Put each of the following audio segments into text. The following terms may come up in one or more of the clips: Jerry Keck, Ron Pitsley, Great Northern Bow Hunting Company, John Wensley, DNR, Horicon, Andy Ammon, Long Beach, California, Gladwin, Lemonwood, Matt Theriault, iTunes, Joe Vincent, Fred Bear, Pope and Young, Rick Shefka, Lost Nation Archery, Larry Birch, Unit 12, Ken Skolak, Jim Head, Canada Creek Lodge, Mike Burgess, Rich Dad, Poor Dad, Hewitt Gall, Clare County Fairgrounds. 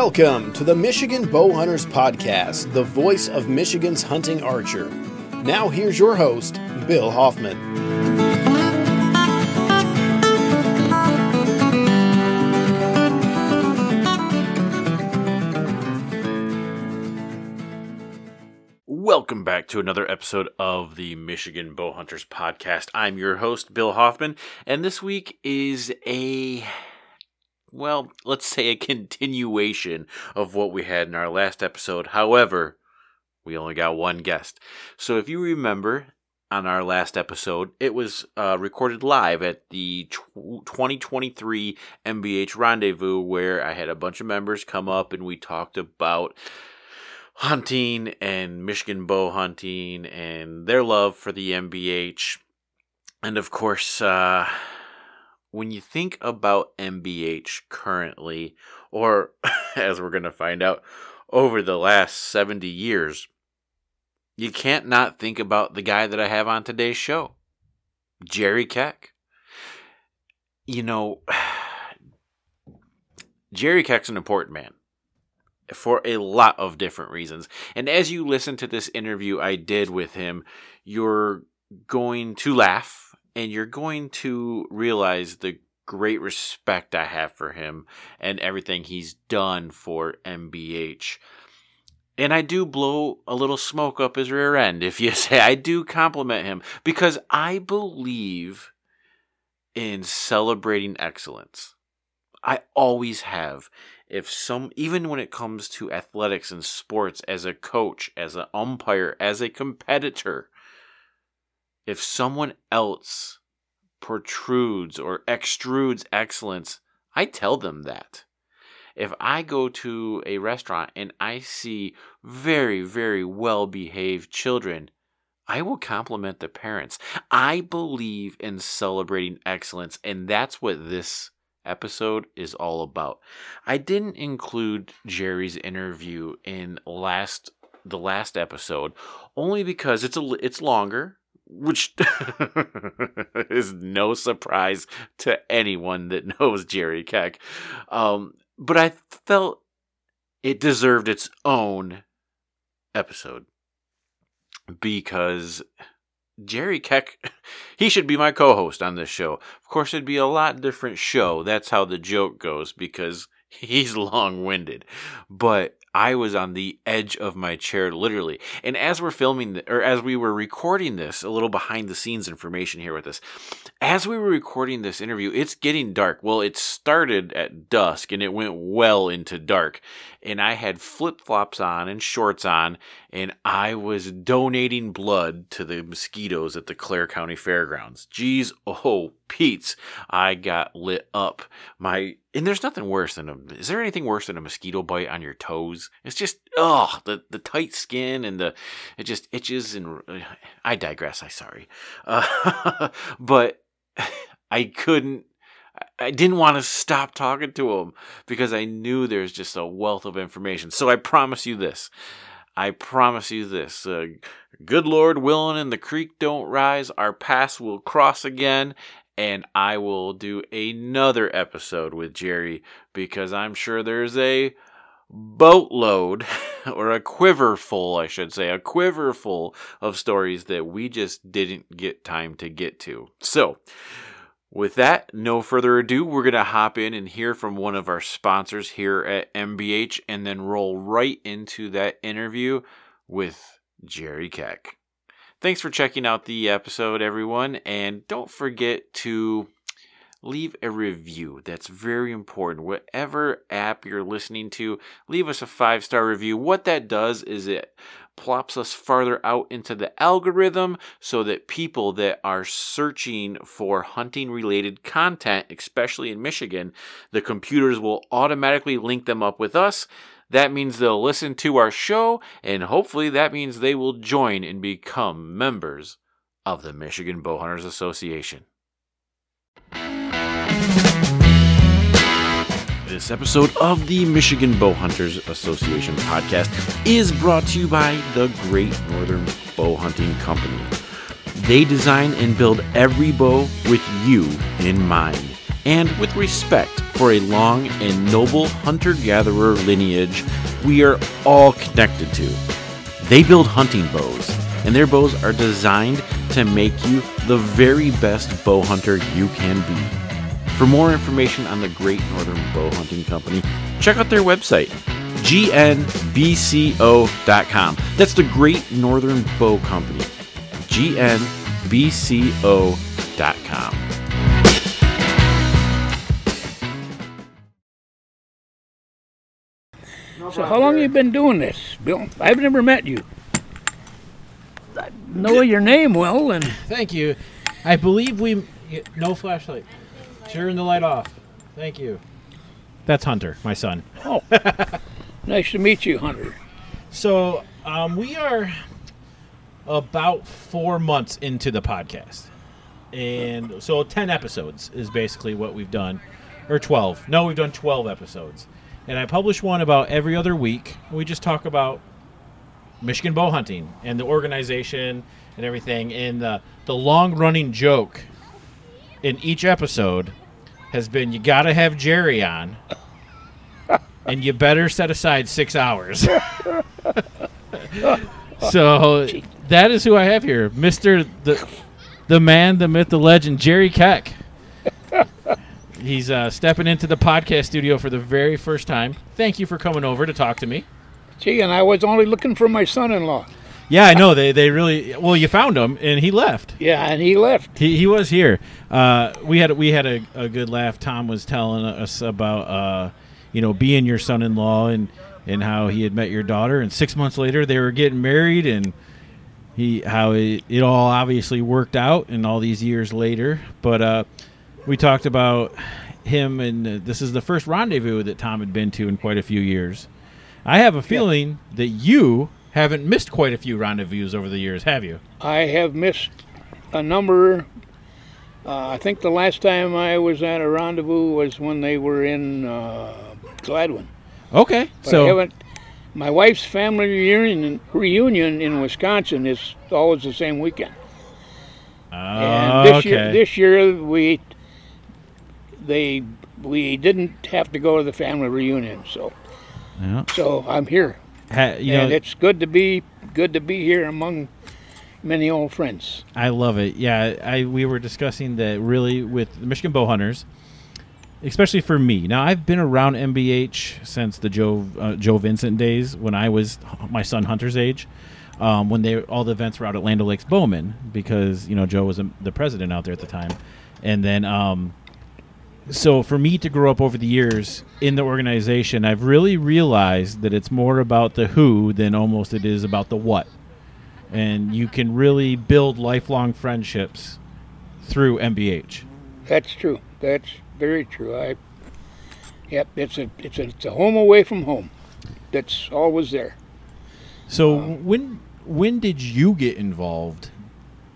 Welcome to the Michigan Bowhunters Podcast, the voice of Michigan's hunting archer. Now here's your host, Bill Hoffman. Welcome back to another episode of the Michigan Bowhunters Podcast. I'm your host, Bill Hoffman, and this week is a continuation of what we had in our last episode. However, we only got one guest. So if you remember, on our last episode, it was recorded live at the 2023 MBH Rendezvous, where I had a bunch of members come up and we talked about hunting and Michigan bow hunting and their love for the MBH. And of course, when you think about MBH currently, or as we're going to find out, over the last 70 years, you can't not think about the guy that I have on today's show, Jerry Keck. You know, Jerry Keck's an important man for a lot of different reasons. And as you listen to this interview I did with him, you're going to laugh. And you're going to realize the great respect I have for him and everything he's done for MBH. And I do blow a little smoke up his rear end, if you say. I do compliment him because I believe in celebrating excellence. I always have. Even when it comes to athletics and sports, as a coach, as an umpire, as a competitor, if someone else protrudes or extrudes excellence, I tell them that. If I go to a restaurant and I see very, very well-behaved children, I will compliment the parents. I believe in celebrating excellence, and that's what this episode is all about. I didn't include Jerry's interview in the last episode only because it's longer, which is no surprise to anyone that knows Jerry Keck. But I felt it deserved its own episode because Jerry Keck, he should be my co-host on this show. Of course, it'd be a lot different show. That's how the joke goes because he's long-winded. But I was on the edge of my chair, literally. And as we were recording this, a little behind-the-scenes information here with this. As we were recording this interview, it's getting dark. Well, it started at dusk, and it went well into dark. And I had flip-flops on and shorts on, and I was donating blood to the mosquitoes at the Clare County Fairgrounds. Jeez, oh, Pete's, I got lit up. And there's nothing worse than is there anything worse than a mosquito bite on your toes? It's just, the tight skin and it just itches and I digress, I'm sorry. But I didn't want to stop talking to him because I knew there's just a wealth of information. So I promise you this. Good Lord willing and the creek don't rise, our paths will cross again, and I will do another episode with Jerry because I'm sure there's a boatload or a quiverful of stories that we just didn't get time to get to. So, with that, no further ado, we're going to hop in and hear from one of our sponsors here at MBH and then roll right into that interview with Jerry Keck. Thanks for checking out the episode, everyone, and don't forget to leave a review. That's very important. Whatever app you're listening to, leave us a 5-star review. What that does is it plops us farther out into the algorithm so that people that are searching for hunting-related content, especially in Michigan, the computers will automatically link them up with us. That means they'll listen to our show, and hopefully that means they will join and become members of the Michigan Bowhunters Association. This episode of the Michigan Bowhunters Association podcast is brought to you by the Great Northern Bow Hunting Company. They design and build every bow with you in mind. and with respect for a long and noble hunter-gatherer lineage we are all connected to. They build hunting bows, and their bows are designed to make you the very best bow hunter you can be. For more information on the Great Northern Bow Hunting Company, check out their website, gnbco.com. That's the Great Northern Bow Company, gnbco.com. So how long have you been doing this, Bill? I've never met you. I know your name well, and thank you. I believe we... No flashlight. Turn the light off. Thank you. That's Hunter, my son. Oh, nice to meet you, Hunter. So we are about 4 months into the podcast. And so 10 episodes is basically what we've done. Or 12. No, we've done 12 episodes. And I publish one about every other week. We just talk about Michigan bow hunting and the organization and everything. And the long-running joke in each episode has been, you got to have Jerry on, and you better set aside 6 hours. So that is who I have here, Mr. the man, the myth, the legend, Jerry Keck. He's stepping into the podcast studio for the very first time. Thank you for coming over to talk to me. Gee, and I was only looking for my son-in-law. Yeah, I know. They really... Well, you found him, and he left. Yeah, and he left. He was here. We had a good laugh. Tom was telling us about, being your son-in-law and how he had met your daughter. And 6 months later, they were getting married, and how it all obviously worked out and all these years later. But... we talked about him, and this is the first rendezvous that Tom had been to in quite a few years. I have a feeling that you haven't missed quite a few rendezvous over the years, have you? I have missed a number. I think the last time I was at a rendezvous was when they were in Gladwin. Okay. But so I haven't. My wife's family reunion in Wisconsin is always the same weekend. And this year we... We didn't have to go to the family reunion, so I'm here, and it's good to be here among many old friends. I love it. Yeah, we were discussing that really with the Michigan Bow Hunters, especially for me. Now I've been around MBH since the Joe Vincent days when I was my son Hunter's age, when all the events were out at Land O Lakes Bowman because Joe was the president out there at the time, and then. So for me to grow up over the years in the organization, I've really realized that it's more about the who than almost it is about the what. And you can really build lifelong friendships through MBH. That's true. That's very true. It's a home away from home. That's always there. So when did you get involved?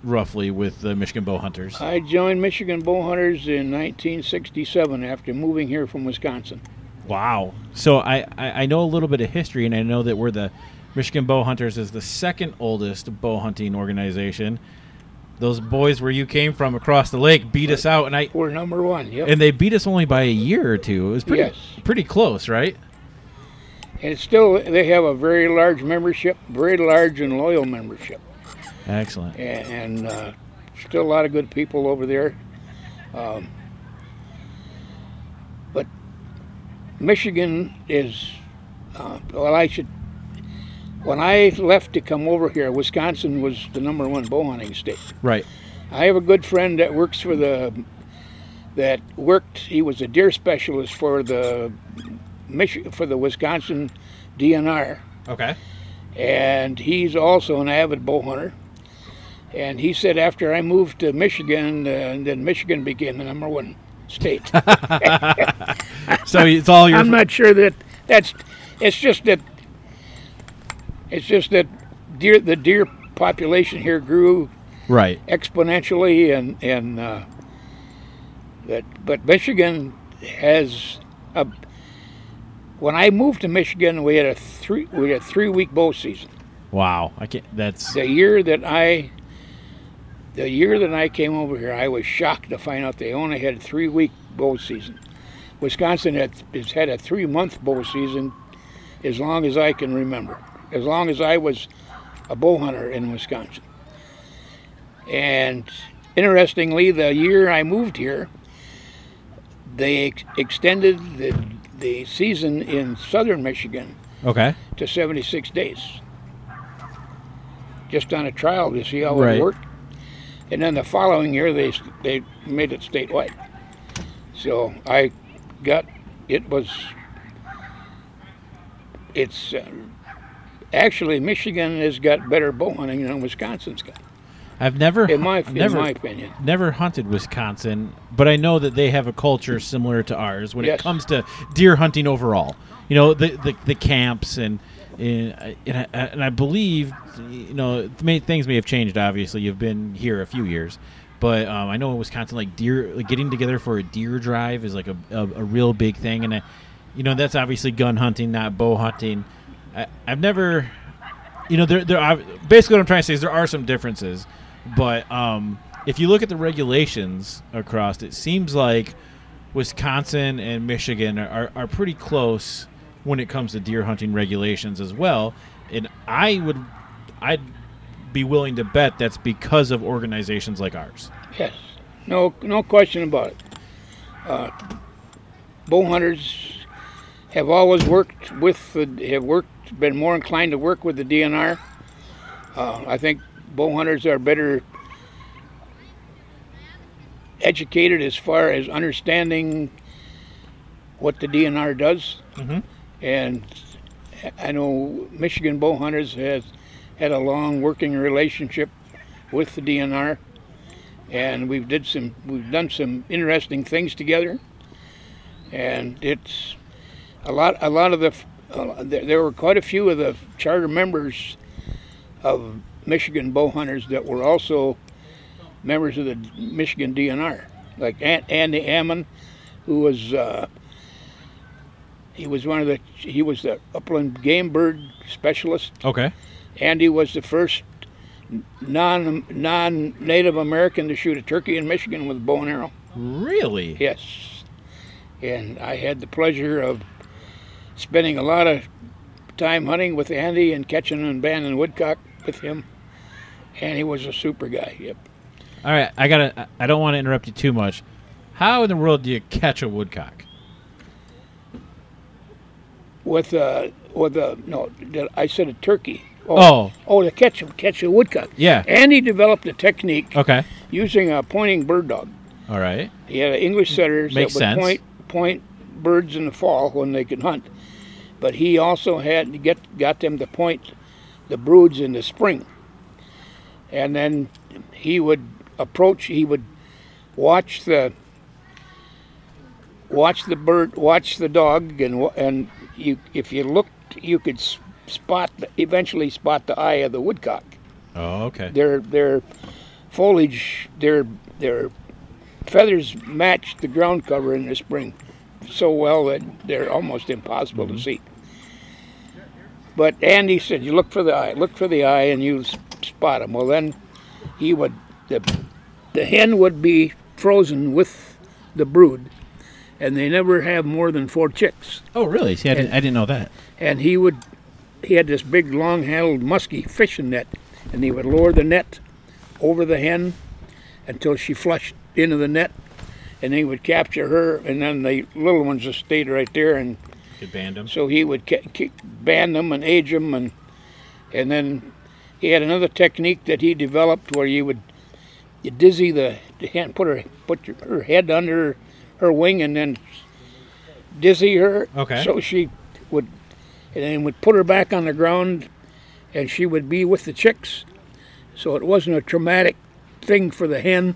Roughly with the Michigan Bow Hunters. I joined Michigan Bow Hunters in 1967 after moving here from Wisconsin. Wow. So I know a little bit of history, and I know that we're the Michigan Bow Hunters is the second oldest bow hunting organization. Those boys where you came from across the lake beat us out, and we're number one. Yep. And they beat us only by a year or two. It was pretty close, right? And still, they have a very large membership, very large and loyal membership. Excellent. And still a lot of good people over there. But Michigan is, when I left to come over here, Wisconsin was the number one bow hunting state. Right. I have a good friend that he was a deer specialist for the Wisconsin DNR. Okay. And he's also an avid bow hunter. And he said after I moved to Michigan, then Michigan became the number one state. So it's all your... I'm not sure that that's... It's just that the deer population here grew exponentially, and but Michigan has a... When I moved to Michigan, we had a three-week bow season. Wow! That's the year that I The year that I came over here, I was shocked to find out they only had a 3-week bow season. Wisconsin has had a 3-month bow season as long as I can remember, as long as I was a bow hunter in Wisconsin. And interestingly, the year I moved here, they extended the season in southern Michigan to 76 days, just on a trial to see how it worked. And then the following year, they made it statewide. So I got, actually Michigan has got better bow hunting than Wisconsin's got. In my opinion. Never hunted Wisconsin, but I know that they have a culture similar to ours when it comes to deer hunting overall. You know, the camps and I believe, you know, things may have changed. Obviously, you've been here a few years, but I know in Wisconsin, getting together for a deer drive is like a real big thing, and you know, that's obviously gun hunting, not bow hunting. I've never, you know, basically what I'm trying to say is there are some differences, but if you look at the regulations across, it seems like Wisconsin and Michigan are pretty close when it comes to deer hunting regulations as well, and I'd be willing to bet that's because of organizations like ours. Yes, no question about it. Bow hunters have always been more inclined to work with the DNR. I think bow hunters are better educated as far as understanding what the DNR does. Mm-hmm. And I know Michigan Bow Hunters has had a long working relationship with the DNR, and we've done some interesting things together. And it's a lot of there were quite a few of the charter members of Michigan Bow Hunters that were also members of the Michigan DNR, like Andy Ammon, who was. He was the upland game bird specialist. Okay. Andy was the first non-Native American to shoot a turkey in Michigan with a bow and arrow. Really? Yes. And I had the pleasure of spending a lot of time hunting with Andy and catching and banding woodcock with him. And he was a super guy. Yep. All right, I don't want to interrupt you too much. How in the world do you catch a woodcock? I said a turkey. To catch a woodcock. Yeah. And he developed a technique. Okay. Using a pointing bird dog. All right. He had English setters that would point birds in the fall when they could hunt, but he also had to got them to point the broods in the spring, and then he would approach. He would watch the dog, and you, if you looked, you could eventually spot the eye of the woodcock. Oh, okay. Their foliage, their feathers matched the ground cover in the spring so well that they're almost impossible to see. But Andy said, you look for the eye, and you spot them. Well, then he would, the hen would be frozen with the brood, and they never have more than 4 chicks. Oh, really? See, I didn't know that. And he had this big, long-handled, musky fishing net, and he would lower the net over the hen until she flushed into the net, and he would capture her, and then the little ones just stayed right there. And could band them. So he would band them and age them, and then he had another technique that he developed where you dizzy the hen, put her head under her wing and then dizzy her, so she would, and then would put her back on the ground, and she would be with the chicks, so it wasn't a traumatic thing for the hen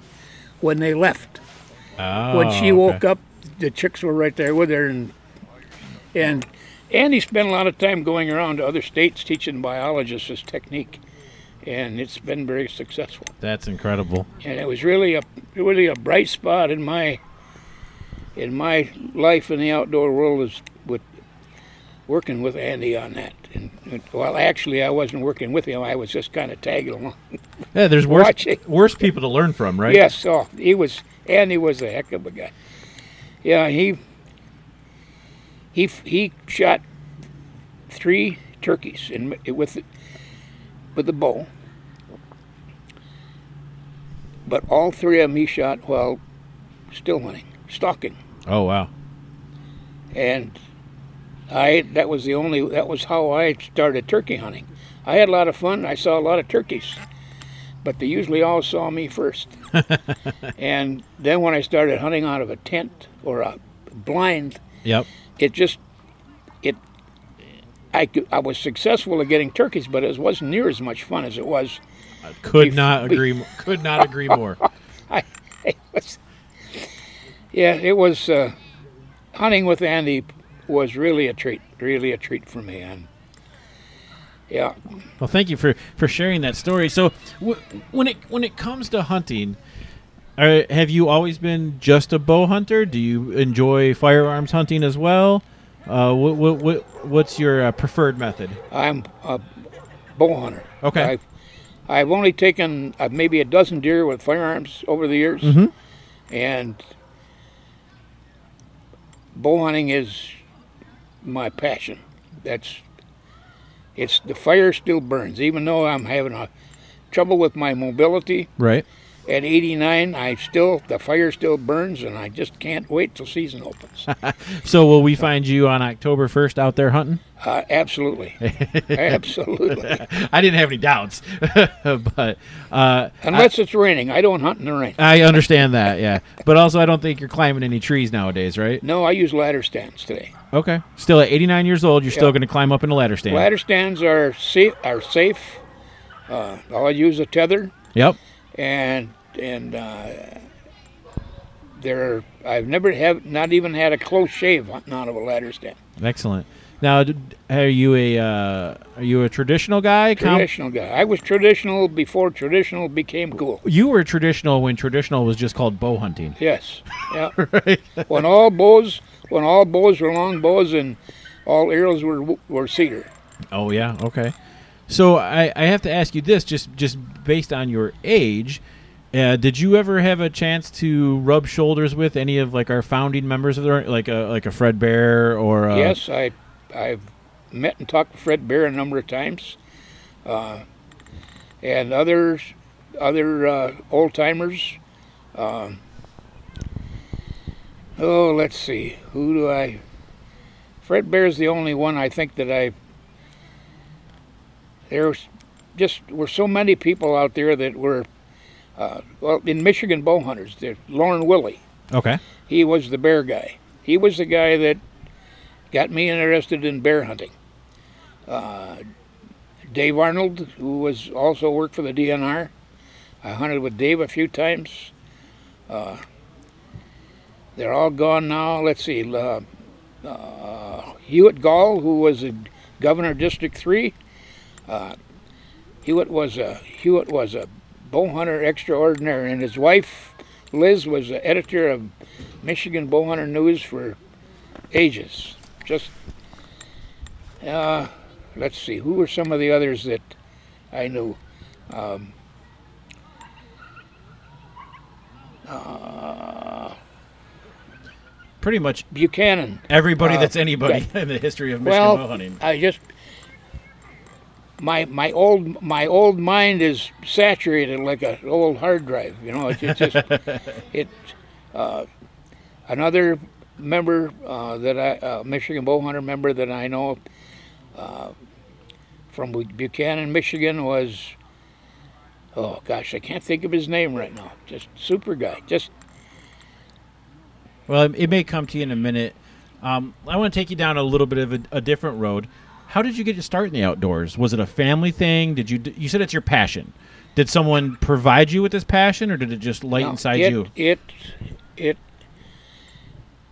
when they left. When she woke up, the chicks were right there with her, and Andy spent a lot of time going around to other states teaching biologists this technique, and it's been very successful. That's incredible. And it was really a bright spot in my life in the outdoor world, is working with Andy on that. And Well, actually, I wasn't working with him. I was just kind of tagging along. Yeah, there's worse people to learn from, right? Yes. Oh, Andy was a heck of a guy. Yeah, he shot 3 turkeys with the bow, but all 3 of them he shot while still hunting, stalking. Oh wow! And that was how I started turkey hunting. I had a lot of fun. I saw a lot of turkeys, but they usually all saw me first. And then when I started hunting out of a tent or a blind, yep, I was successful at getting turkeys, but it wasn't near as much fun as it was. Could not agree more. Hunting with Andy was really a treat for me. And yeah. Well, thank you for sharing that story. So when it comes to hunting, have you always been just a bow hunter? Do you enjoy firearms hunting as well? What's your preferred method? I'm a bow hunter. Okay. I've only taken maybe a dozen deer with firearms over the years. Mm-hmm. And bow hunting is my passion. The fire still burns, even though I'm having trouble with my mobility. Right. At 89, the fire still burns, and I just can't wait till season opens. So will we find you on October 1st out there hunting? Absolutely. Absolutely. I didn't have any doubts. But unless it's raining. I don't hunt in the rain. I understand that, yeah. But also, I don't think you're climbing any trees nowadays, right? No, I use ladder stands today. Okay. Still at 89 years old, you're still going to climb up in a ladder stand. Ladder stands are safe. I'll use a tether. Yep. And I've never not even had a close shave out of a ladder stand. Excellent. Now, are you a traditional guy? Traditional guy. I was traditional before traditional became cool. You were traditional when traditional was just called bow hunting. Yes. Yeah. Right. When all bows were long bows and all arrows were cedar. Oh yeah. Okay. So I have to ask you this, just based on your age, did you ever have a chance to rub shoulders with any of like our founding members of the like a Fred Bear or? Yes, I've met and talked to Fred Bear a number of times, and other old timers. Let's see, Fred Bear's the only one I think that I've. There just were so many people out there that were, in Michigan Bowhunters, Loren Willey. Okay. He was the bear guy. He was the guy that got me interested in bear hunting. Dave Arnold, who was also worked for the DNR. I hunted with Dave a few times. They're all gone now. Let's see. Hewitt Gall, who was a governor of District 3. Hewitt was a bow hunter extraordinaire, and his wife Liz was the editor of Michigan Bowhunter News for ages. Just let's see, who were some of the others that I knew? Pretty much Buchanan. Everybody that's anybody in the history of Michigan bow hunting. My old mind is saturated like an old hard drive. You know, it's just it. Another member Michigan Bowhunter member that I know from Buchanan, Michigan was. Oh gosh, I can't think of his name right now. Just super guy. Just. Well, it may come to you in a minute. I want to take you down a little bit of a different road. How did you get your start in the outdoors? Was it a family thing? Did you said it's your passion? Did someone provide you with this passion, or did it just light inside you? It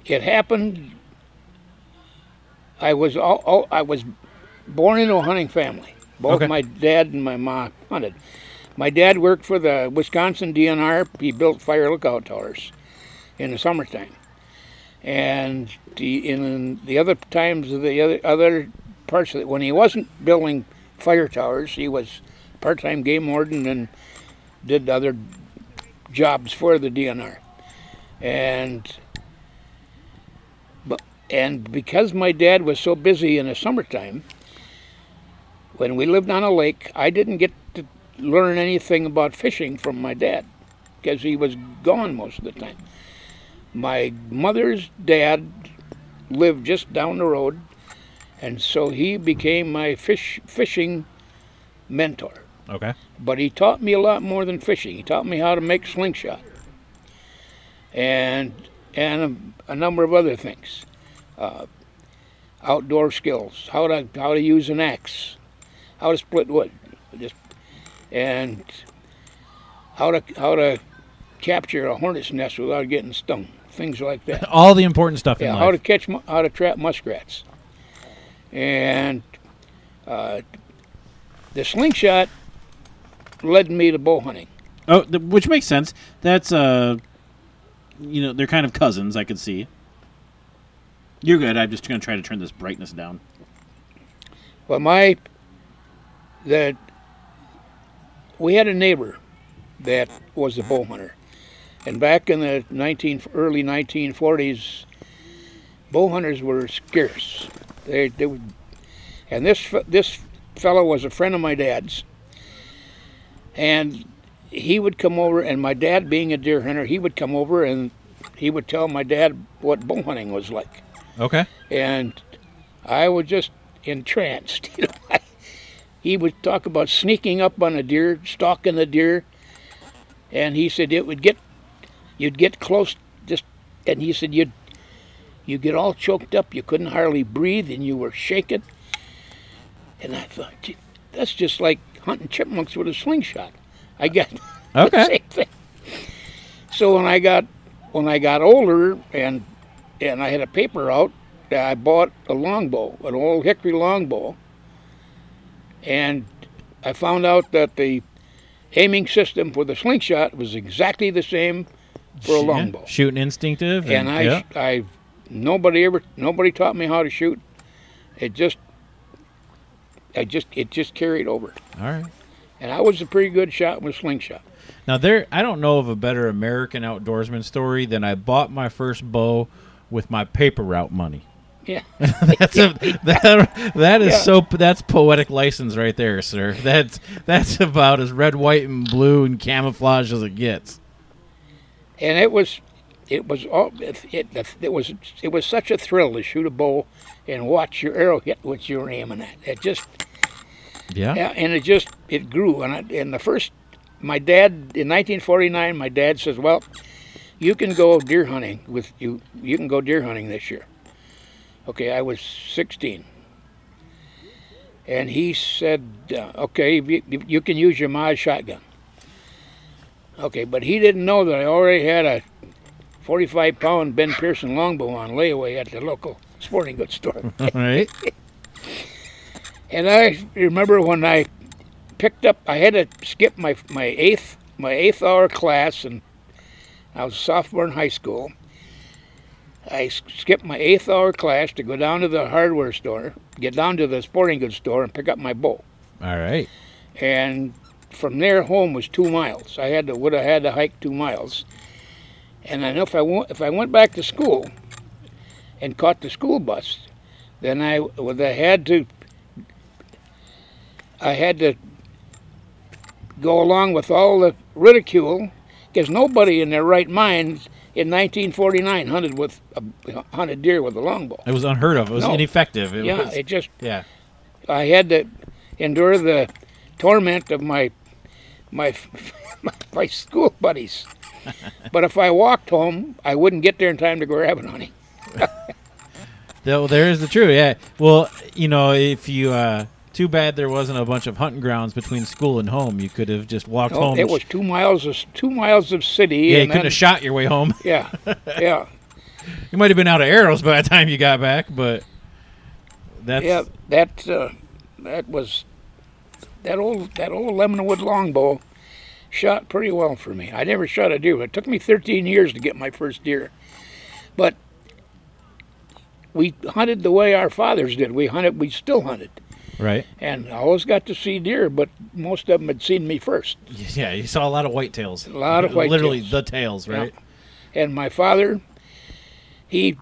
happened. I was born into a hunting family. Both my dad and my mom hunted. My dad worked for the Wisconsin DNR. He built fire lookout towers in the summertime, and in the other times of the other partially, when he wasn't building fire towers, he was part-time game warden and did other jobs for the DNR. And because my dad was so busy in the summertime, when we lived on a lake, I didn't get to learn anything about fishing from my dad because he was gone most of the time. My mother's dad lived just down the road, and so he became my fishing mentor. Okay. But he taught me a lot more than fishing. He taught me how to make slingshot and a number of other things. Outdoor skills, how to use an axe, how to split wood, and how to capture a hornet's nest without getting stung, things like that. All the important stuff in life. How to trap muskrats, and the slingshot led me to bow hunting. Oh, which makes sense. That's they're kind of cousins. I could see. You're good. I'm just going to try to turn this brightness down. Well, we had a neighbor that was a bow hunter. And back in the early 1940s, bow hunters were scarce. And this fellow was a friend of my dad's. And he would come over, and my dad being a deer hunter, he would come over and he would tell my dad what bow hunting was like. Okay. And I was just entranced. He would talk about sneaking up on a deer, stalking the deer, and he said you'd get close, and he said you'd get all choked up, you couldn't hardly breathe, and you were shaking. And I thought, gee, that's just like hunting chipmunks with a slingshot. I got the same thing. So when I got older and I had a paper out, I bought a longbow, an old hickory longbow, and I found out that the aiming system for the slingshot was exactly the same for a longbow. Shooting instinctive. Nobody taught me how to shoot. It just carried over. All right. And I was a pretty good shot with slingshot. Now I don't know of a better American outdoorsman story than I bought my first bow with my paper route money. Yeah. That's poetic license right there, sir. That's about as red, white, and blue and camouflage as it gets. And it was such a thrill to shoot a bow and watch your arrow hit what you were aiming at. It grew, my dad in 1949. My dad says, "Well, you can go deer hunting with you. You can go deer hunting this year." Okay, I was 16, and he said, "Okay, you can use your Maz shotgun." Okay, but he didn't know that I already had a 45-pound Ben Pearson longbow on layaway at the local sporting goods store. All right. And I remember when I picked up, I had to skip my eighth hour class, and I was a sophomore in high school. I skipped my 8th hour class to go down to the hardware store, get down to the sporting goods store, and pick up my bow. All right. And from there home was 2 miles. I would have had to hike 2 miles. And I know if I went back to school and caught the school bus, then I would have had to go along with all the ridicule, because nobody in their right mind in 1949 hunted deer with a longbow. It was unheard of. It was ineffective. I had to endure the torment of my school buddies. But if I walked home, I wouldn't get there in time to grab it on him. There is the truth. Yeah. Well, if you. Too bad there wasn't a bunch of hunting grounds between school and home. You could have just walked home. It was 2 miles of city. Yeah, you couldn't have shot your way home. Yeah, yeah. You might have been out of arrows by the time you got back, but that old Lemonwood longbow shot pretty well for me. I never shot a deer. It took me 13 years to get my first deer, but we hunted the way our fathers did. We still hunted. Right. And I always got to see deer, but most of them had seen me first. Yeah, you saw a lot of whitetails. A lot of whitetails. Literally the tails, right? Yeah. And my father, he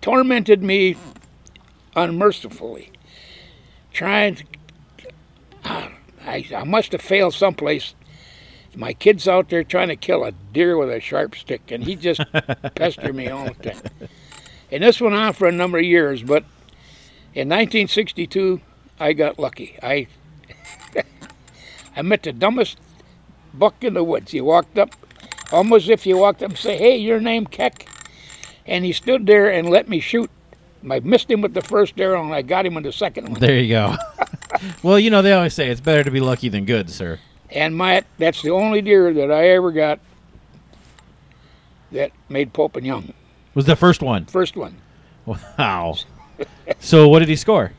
tormented me unmercifully, trying to... I must have failed someplace. My kid's out there trying to kill a deer with a sharp stick, and he just pestered me all the time. And this went on for a number of years, but in 1962, I got lucky. I met the dumbest buck in the woods. He walked up, almost as if you walked up and say, "Hey, your name Keck?" And he stood there and let me shoot. And I missed him with the first arrow, and I got him with the second one. There you go. Well, you know, they always say it's better to be lucky than good, sir. And that's the only deer that I ever got that made Pope and Young. Was the first one? First one. Wow. So what did he score?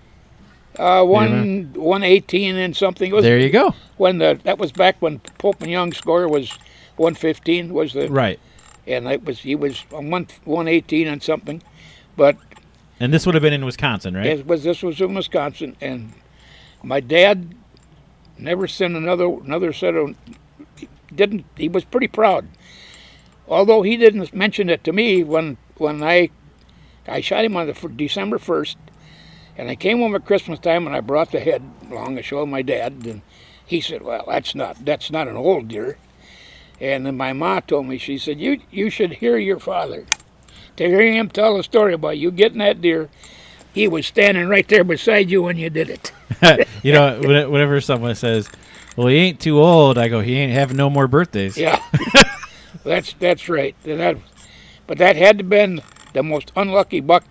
118 and something. It was, there you go. That was back when Pope and Young's score was 115 was the right, and he was 118 and something, but. And this would have been in Wisconsin, right? This was in Wisconsin, and my dad never sent another set of. He was pretty proud, although he didn't mention it to me when I shot him on December 1st, and I came home at Christmas time, and I brought the head along to show my dad, and he said, "Well, that's not an old deer." And then my ma told me, she said, "You should hear your father. To hear him tell a story about you getting that deer. He was standing right there beside you when you did it." You know, whenever someone says, "Well, he ain't too old," I go, "He ain't having no more birthdays." Yeah, that's right. But that had to been the most unlucky buck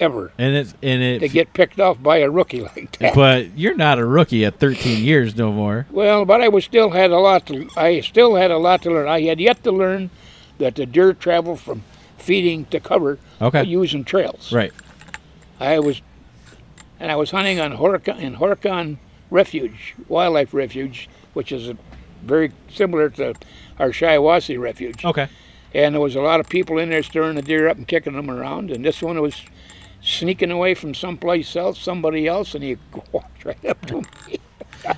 ever, to get picked off by a rookie like that. But you're not a rookie at 13 years no more. Well, but I still had a lot to learn. I had yet to learn that the deer travel from feeding to cover, okay, using trails. Right. I was hunting on Horicon Refuge, Wildlife Refuge, which is very similar to our Shiawassee Refuge. Okay. And there was a lot of people in there stirring the deer up and kicking them around. And this one was sneaking away from someplace else, somebody else, and he walked right up to me.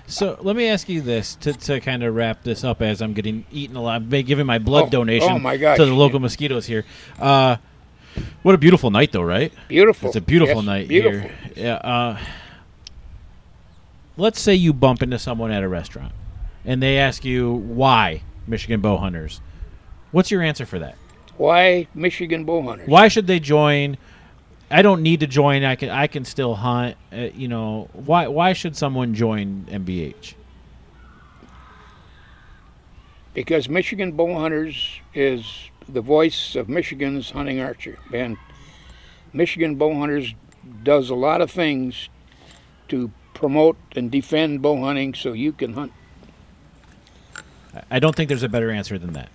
So let me ask you this to kind of wrap this up, as I'm getting eaten alive, giving my blood donation to the local mosquitoes here. What a beautiful night, though, right? Beautiful. It's a beautiful night here. Yeah. Let's say you bump into someone at a restaurant, and they ask you why Michigan Bow Hunters. What's your answer for that? Why Michigan Bow Hunters? Why should they join? I don't need to join. I can still hunt. You know, why should someone join MBH? Because Michigan Bow Hunters is the voice of Michigan's hunting archery, and Michigan Bow Hunters does a lot of things to promote and defend bow hunting so you can hunt. I don't think there's a better answer than that.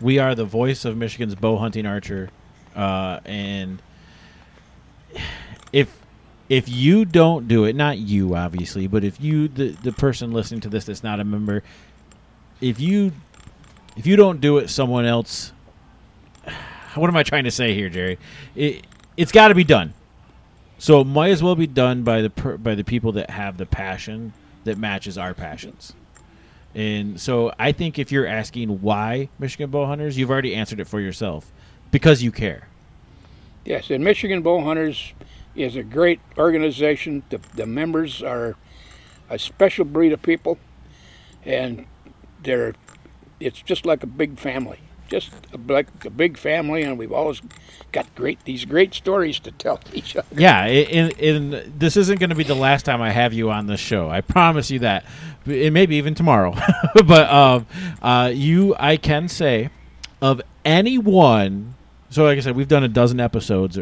We are the voice of Michigan's bow hunting archer, and if you don't do it, not you obviously, but if you, the person listening to this that's not a member, if you don't do it, someone else. What am I trying to say here, Jerry? It's got to be done, so it might as well be done by the people that have the passion that matches our passions. And so I think if you're asking why Michigan Bow Hunters, you've already answered it for yourself, because you care. Yes, and Michigan Bow Hunters is a great organization. The members are a special breed of people, and it's just like a big family. Just like a big family, and we've always got these great stories to tell each other. Yeah, and this isn't going to be the last time I have you on this show. I promise you that. It may be even tomorrow. But I can say, of anyone, so like I said, we've done a dozen episodes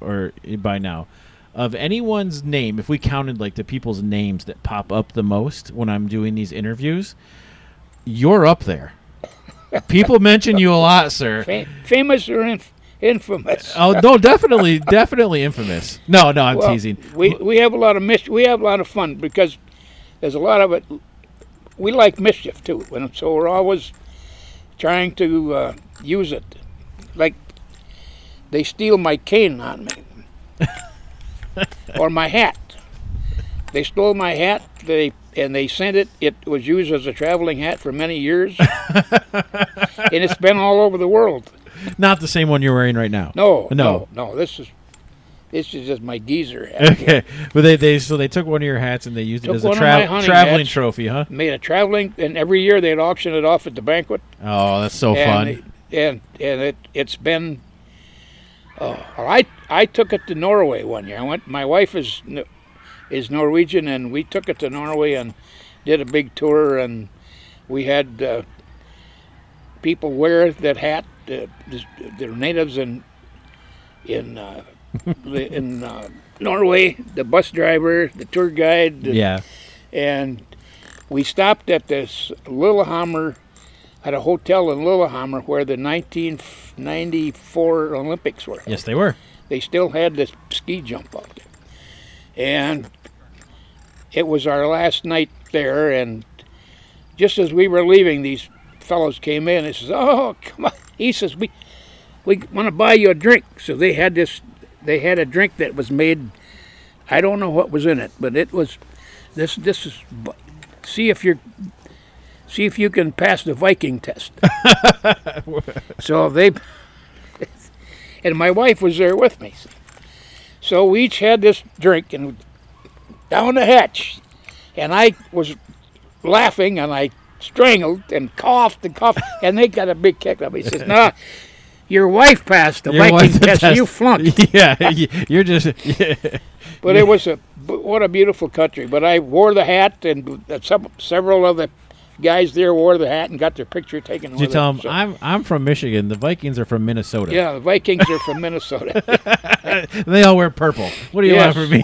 or by now. Of anyone's name, if we counted like the people's names that pop up the most when I'm doing these interviews, you're up there. People mention you a lot, sir. Famous or infamous? Oh no, definitely infamous. No, I'm teasing. We have a lot of fun, because there's a lot of it. We like mischief too, and so we're always trying to use it. Like they steal my cane on me or my hat. They stole my hat. They sent it. It was used as a traveling hat for many years, and it's been all over the world. Not the same one you're wearing right now. No. This is just my geezer hat. Okay, but they took one of your hats and they used it as a traveling trophy, huh? Made a traveling, and every year they'd auction it off at the banquet. Oh, that's so fun! And it's been. I took it to Norway one year. I went. My wife is Norwegian, and we took it to Norway and did a big tour, and we had people wear that hat. They're natives in Norway, the bus driver, the tour guide. And we stopped at this Lillehammer, at a hotel in Lillehammer where the 1994 Olympics were. Yes, they were. They still had this ski jump out there. And it was our last night there, and just as we were leaving, these fellows came in and says, "Oh, come on." He says, we want to buy you a drink. So they had this. They had a drink that was made, I don't know what was in it, but it was this. This is, see if you can pass the Viking test. So they, and my wife was there with me. So we each had this drink and down the hatch, and I was laughing and I strangled and coughed, and they got a big kick up. He says, "Nah. Your wife passed the Viking test. You flunked." Yeah, you're just. Yeah. But it was what a beautiful country. But I wore the hat, and several of the guys there wore the hat and got their picture taken. Did you tell them, I'm from Michigan. The Vikings are from Minnesota. Yeah, the Vikings are from Minnesota. They all wear purple. What do you want from me?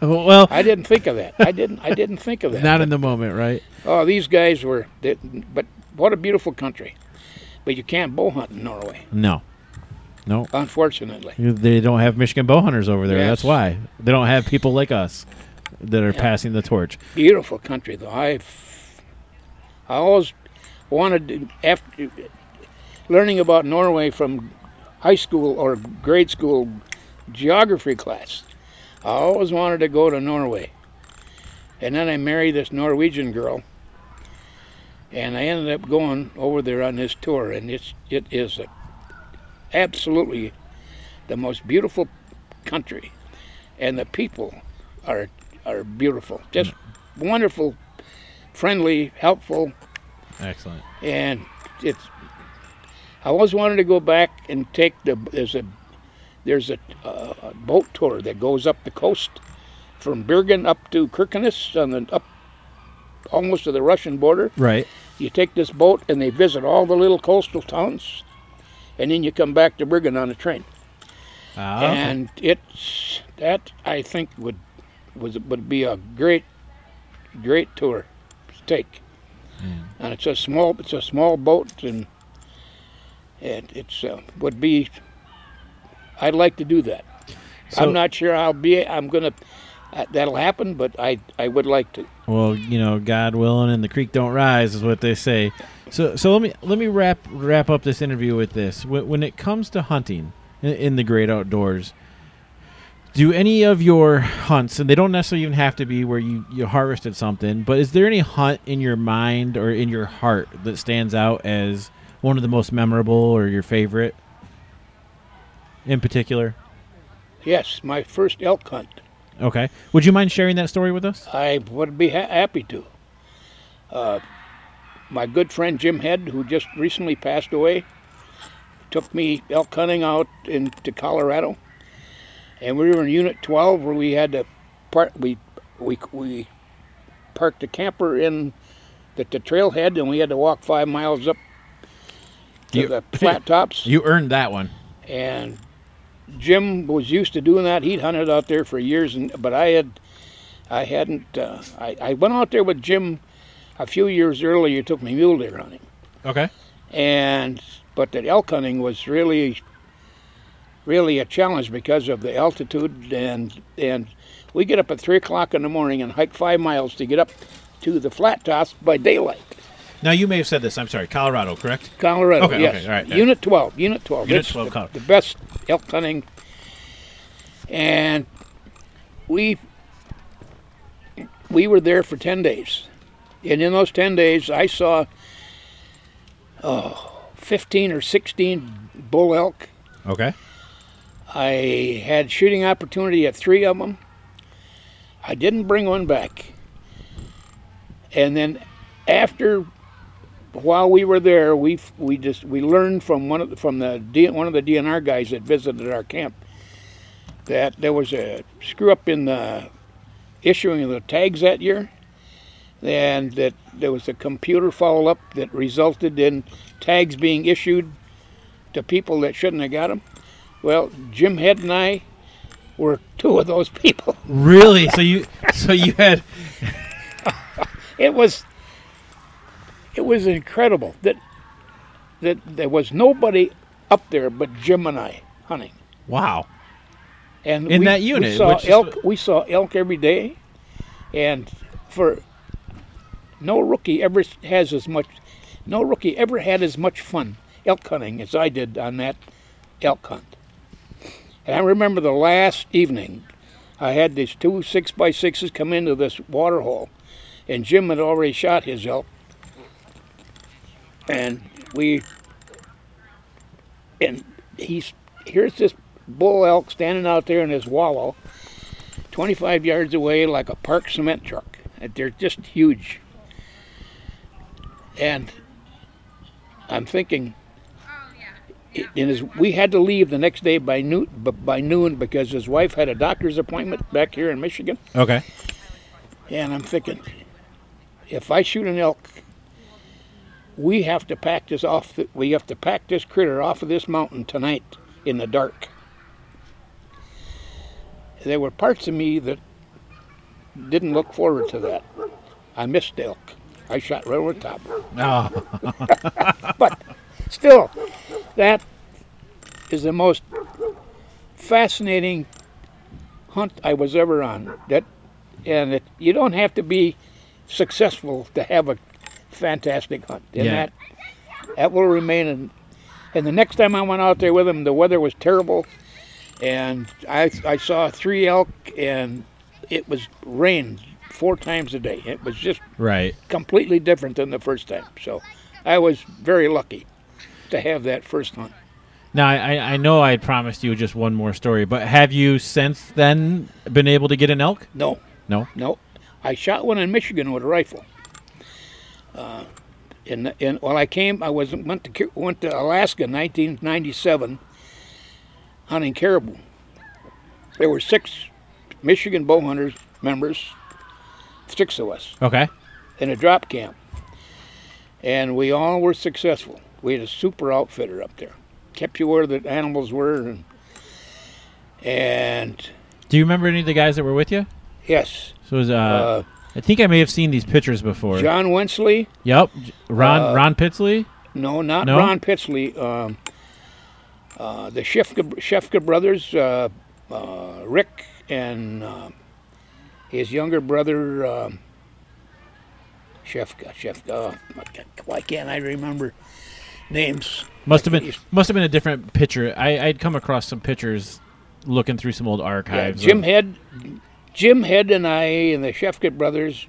Well, I didn't think of that. I didn't think of that. Not in the moment, right? Oh, these guys were. But what a beautiful country. But you can't bow hunt in Norway. No. Unfortunately. They don't have Michigan bow hunters over there. Yes. That's why. They don't have people like us that are passing the torch. Beautiful country, though. I always wanted to, after learning about Norway from high school or grade school geography class, I always wanted to go to Norway. And then I married this Norwegian girl. And I ended up going over there on this tour, and it is absolutely the most beautiful country, and the people are beautiful, just wonderful, friendly, helpful, excellent. And it's. I always wanted to go back and take there's a boat tour that goes up the coast from Bergen up to Kirkenes almost to the Russian border. Right. You take this boat and they visit all the little coastal towns, and then you come back to Bergen on a train. And it's that I think would be a great tour to take. Mm. And it's a small boat, and it's would be. I'd like to do that. So, I'm not sure I'm gonna. That'll happen, but I would like to. Well, God willing, and the creek don't rise is what they say. So let me wrap up this interview with this. When it comes to hunting in the great outdoors, do any of your hunts, and they don't necessarily even have to be where you harvested something, but is there any hunt in your mind or in your heart that stands out as one of the most memorable or your favorite in particular? Yes, my first elk hunt. Okay. Would you mind sharing that story with us? I would be happy to. My good friend Jim Head, who just recently passed away, took me elk hunting out into Colorado, and we were in Unit 12 where we had to park. We parked the camper in the trailhead, and we had to walk 5 miles up to the flat tops. You earned that one. And Jim was used to doing that. He'd hunted out there for years, but I hadn't. I went out there with Jim a few years earlier. Took me mule deer hunting. Okay. But the elk hunting was really, really a challenge because of the altitude, and we get up at 3:00 in the morning and hike 5 miles to get up to the flat tops by daylight. Now, you may have said this. I'm sorry. Colorado, correct? Colorado, okay, yes. Okay, all right. Yeah. Unit 12. Unit 12. Unit 12, Colorado. The best elk hunting. And we were there for 10 days. And in those 10 days, I saw 15 or 16 bull elk. Okay. I had shooting opportunity at 3 of them. I didn't bring one back. And then while we were there, we learned from one of the DNR guys that visited our camp that there was a screw up in the issuing of the tags that year, and that there was a computer follow up that resulted in tags being issued to people that shouldn't have got them. Well, Jim Head and I were 2 of those people. Really? So you had. It was incredible that there was nobody up there but Jim and I hunting. Wow. And in that unit, we saw elk every day, and no rookie ever had as much fun elk hunting as I did on that elk hunt. And I remember the last evening, I had these 2 6x6s come into this water hole, and Jim had already shot his elk. And here's this bull elk standing out there in his wallow, 25 yards away, like a park cement truck. They're just huge. And I'm thinking, we had to leave the next day by noon because his wife had a doctor's appointment back here in Michigan. Okay. And I'm thinking, if I shoot an elk, we have to pack this critter off of this mountain tonight in the dark. There were parts of me that didn't look forward to that. I missed elk. I shot right over the top. Oh. But still, that is the most fascinating hunt I was ever on. You don't have to be successful to have a fantastic hunt, and that will remain. And the next time I went out there with him, the weather was terrible, and I saw 3 elk, and it was rained 4 times a day. It was just completely different than the first time. So I was very lucky to have that first hunt. Now, I know I promised you just one more story, but have you since then been able to get an elk? No. I shot one in Michigan with a rifle. I went to Alaska in 1997, hunting caribou. There were 6 Michigan Bowhunters members, 6 of us. Okay. In a drop camp, and we all were successful. We had a super outfitter up there, kept you where the animals were, and. Do you remember any of the guys that were with you? Yes. So it was I think I may have seen these pictures before. John Wensley. Yep. Ron Pitsley? No, Ron Pitsley. The Shefka brothers, Rick and his younger brother, Shefka. Why can't I remember names? Must have been a different picture. I'd come across some pictures looking through some old archives. Yeah, Jim Head and I and the Shefka brothers.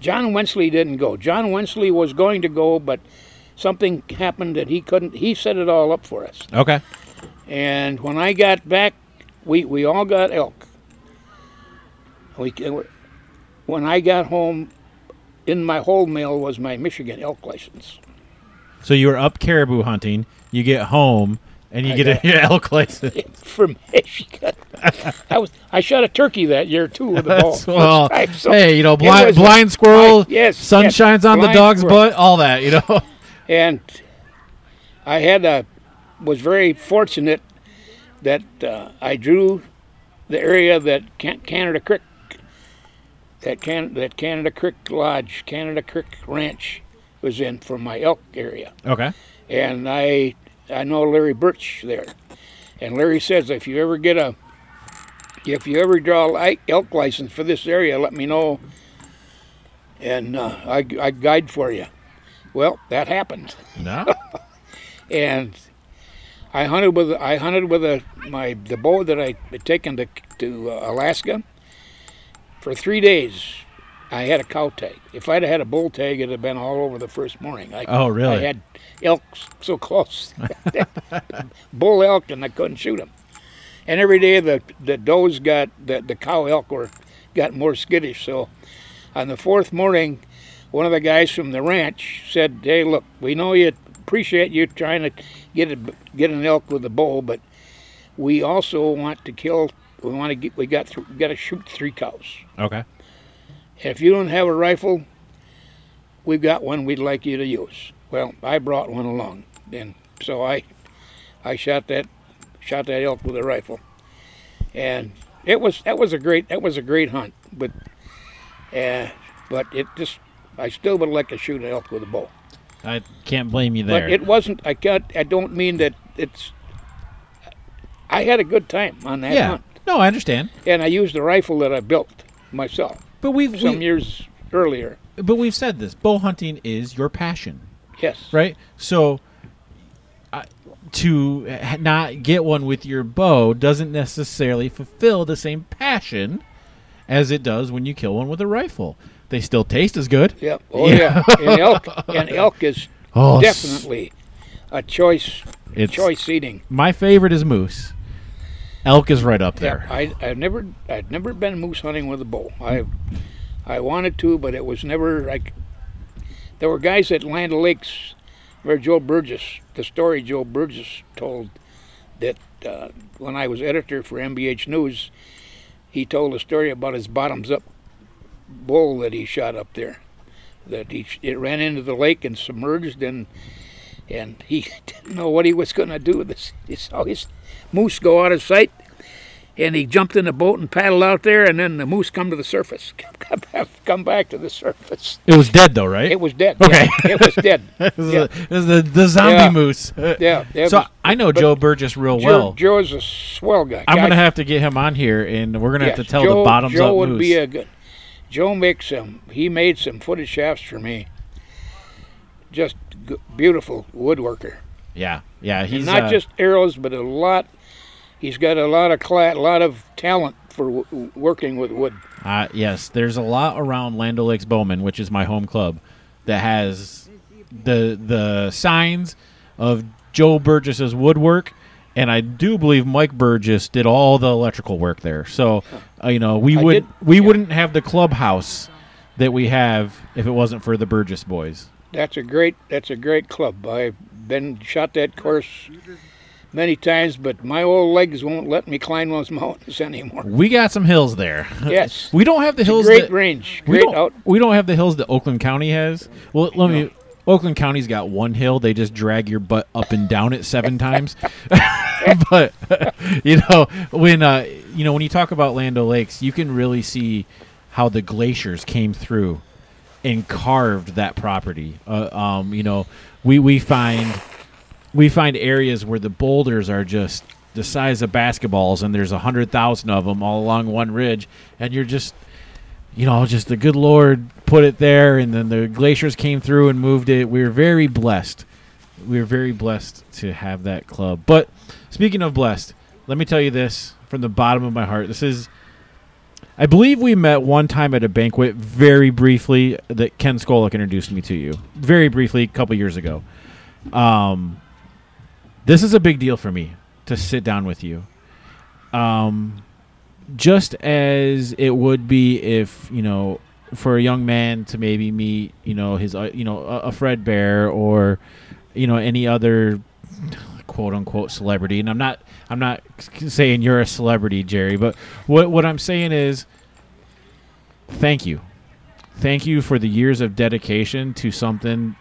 John Wensley didn't go. John Wensley was going to go, but something happened that he couldn't. He set it all up for us. Okay. And when I got back, we all got elk. When I got home, in my hold mail was my Michigan elk license. So you were up caribou hunting. You get home. And you get an elk license from Michigan. I shot a turkey that year too with the ball. Well, so hey, blind squirrel. Yes, sun shines on the dog's butt. All that, And I was very fortunate that I drew the area that Canada Creek Lodge, Canada Creek Ranch was in for my elk area. Okay, and I know Larry Birch there, and Larry says, if you ever draw an elk license for this area, let me know, and I guide for you. Well, that happened. No. And I hunted with the bow that I had taken to Alaska. For 3 days, I had a cow tag. If I'd had a bull tag, it'd have been all over the first morning. Oh, really? I had elk so close, bull elk, and I couldn't shoot them. And every day the does got the cow elk got more skittish. So, on the fourth morning, one of the guys from the ranch said, "Hey, look, we know you appreciate you trying to get an elk with a bow, but we also want to kill. We want to get. We got to shoot 3 cows. Okay. And if you don't have a rifle, we've got one we'd like you to use." Well, I brought one along, and so I shot that elk with a rifle, and that was a great hunt. But I still would like to shoot an elk with a bow. I can't blame you there. But it wasn't. I don't mean that it's. I had a good time on that hunt. No, I understand. And I used the rifle that I built myself. But some years earlier. But we've said this: bow hunting is your passion. Yes. Right. So, to not get one with your bow doesn't necessarily fulfill the same passion as it does when you kill one with a rifle. They still taste as good. Yep. Oh yeah. And elk is definitely a choice. It's choice eating. My favorite is moose. Elk is right up there. Yeah, I've never been moose hunting with a bow. I wanted to, but it was never like. There were guys at Land O Lakes, where the story Joe Burgess told, that when I was editor for MBH News, he told a story about his bottoms up bull that he shot up there, that it ran into the lake and submerged, and he didn't know what he was going to do with this. He saw his moose go out of sight, and he jumped in a boat and paddled out there, and then the moose come back to the surface. It was dead, though, right? It was dead. Okay. Yeah. It was dead. It was the zombie moose. Yeah. I know Joe Burgess real well. Joe is a swell guy. I'm going to have to get him on here, and we're going to have to tell the bottoms up moose. Joe makes some. He made some footed shafts for me. Just beautiful woodworker. Yeah. He's and not just arrows, but a lot. He's got a lot of talent for working with wood. Yes, there's a lot around Land O Lakes Bowman, which is my home club, that has the signs of Joe Burgess's woodwork, and I do believe Mike Burgess did all the electrical work there. So, we wouldn't have the clubhouse that we have if it wasn't for the Burgess boys. That's a great club. I've been shot that course many times, but my old legs won't let me climb those mountains anymore. We got some hills there. Yes, we don't have the hills. Great range. We don't have the hills that Oakland County has. Well, Oakland County's got one hill. They just drag your butt up and down it 7 times. But when you talk about Land O Lakes, you can really see how the glaciers came through and carved that property. We find areas where the boulders are just the size of basketballs, and there's 100,000 of them all along one ridge, and you're just the good Lord put it there, and then the glaciers came through and moved it. We were very blessed. To have that club. But speaking of blessed, let me tell you this from the bottom of my heart. This is, I believe we met one time at a banquet very briefly that Ken Skolak introduced me to you. Very briefly, a couple years ago. This is a big deal for me to sit down with you. Just as it would be if, for a young man to maybe meet, a Fred Bear or, any other quote unquote celebrity. And I'm not saying you're a celebrity, Jerry, but what I'm saying is thank you. Thank you for the years of dedication to something,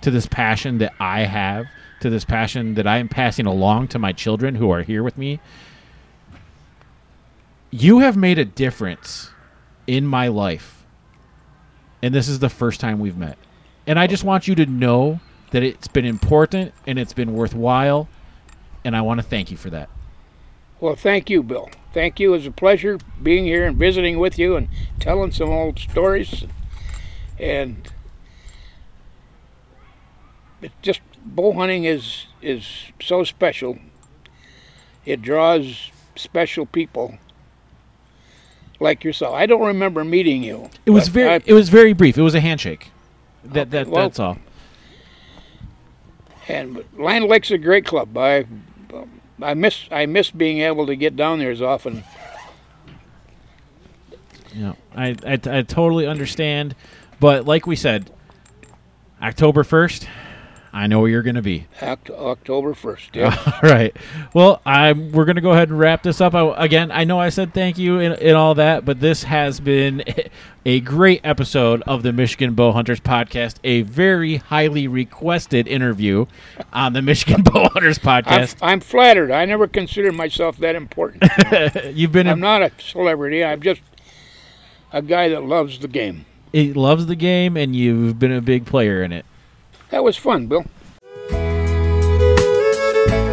to this passion that I have, to this passion that I am passing along to my children who are here with me. You have made a difference in my life, and this is the first time we've met. And I just want you to know that it's been important and it's been worthwhile, and I want to thank you for that. Well, thank you, Bill. Thank you. It was a pleasure being here and visiting with you and telling some old stories. And it's just, bow hunting is so special. It draws special people like yourself. I don't remember meeting you. It was very brief. It was a handshake. That's all. And Land O'Lakes is a great club. I miss being able to get down there as often. Yeah, I totally understand, but like we said, October 1st, I know where you're going to be. October 1st. Yeah. All right. Well, we're going to go ahead and wrap this up. Again, I know I said thank you and all that, but this has been a great episode of the Michigan Bow Hunters podcast, a very highly requested interview on the Michigan Bow Hunters podcast. I'm flattered. I never considered myself that important. I'm not a celebrity. I'm just a guy that loves the game. He loves the game, and you've been a big player in it. That was fun, Bill.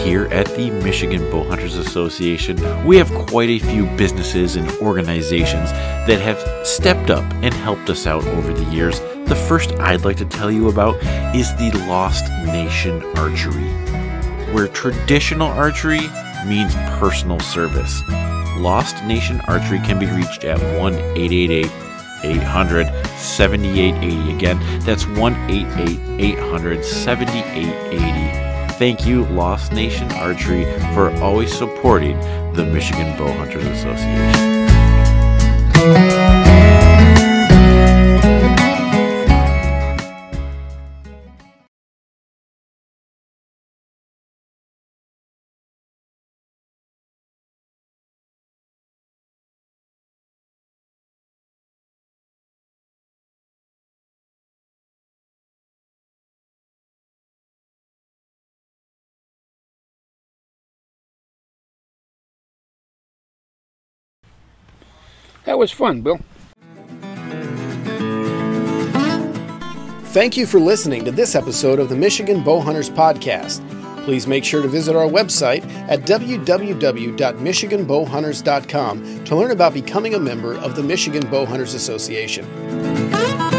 Here at the Michigan Bowhunters Association, we have quite a few businesses and organizations that have stepped up and helped us out over the years. The first I'd like to tell you about is the Lost Nation Archery, where traditional archery means personal service. Lost Nation Archery can be reached at 1-888-800-7880. Again, that's 1-888-800-7880. Thank you, Lost Nation Archery, for always supporting the Michigan Bowhunters Association. That was fun, Bill. Thank you for listening to this episode of the Michigan Bowhunters Podcast. Please make sure to visit our website at www.michiganbowhunters.com to learn about becoming a member of the Michigan Bowhunters Association.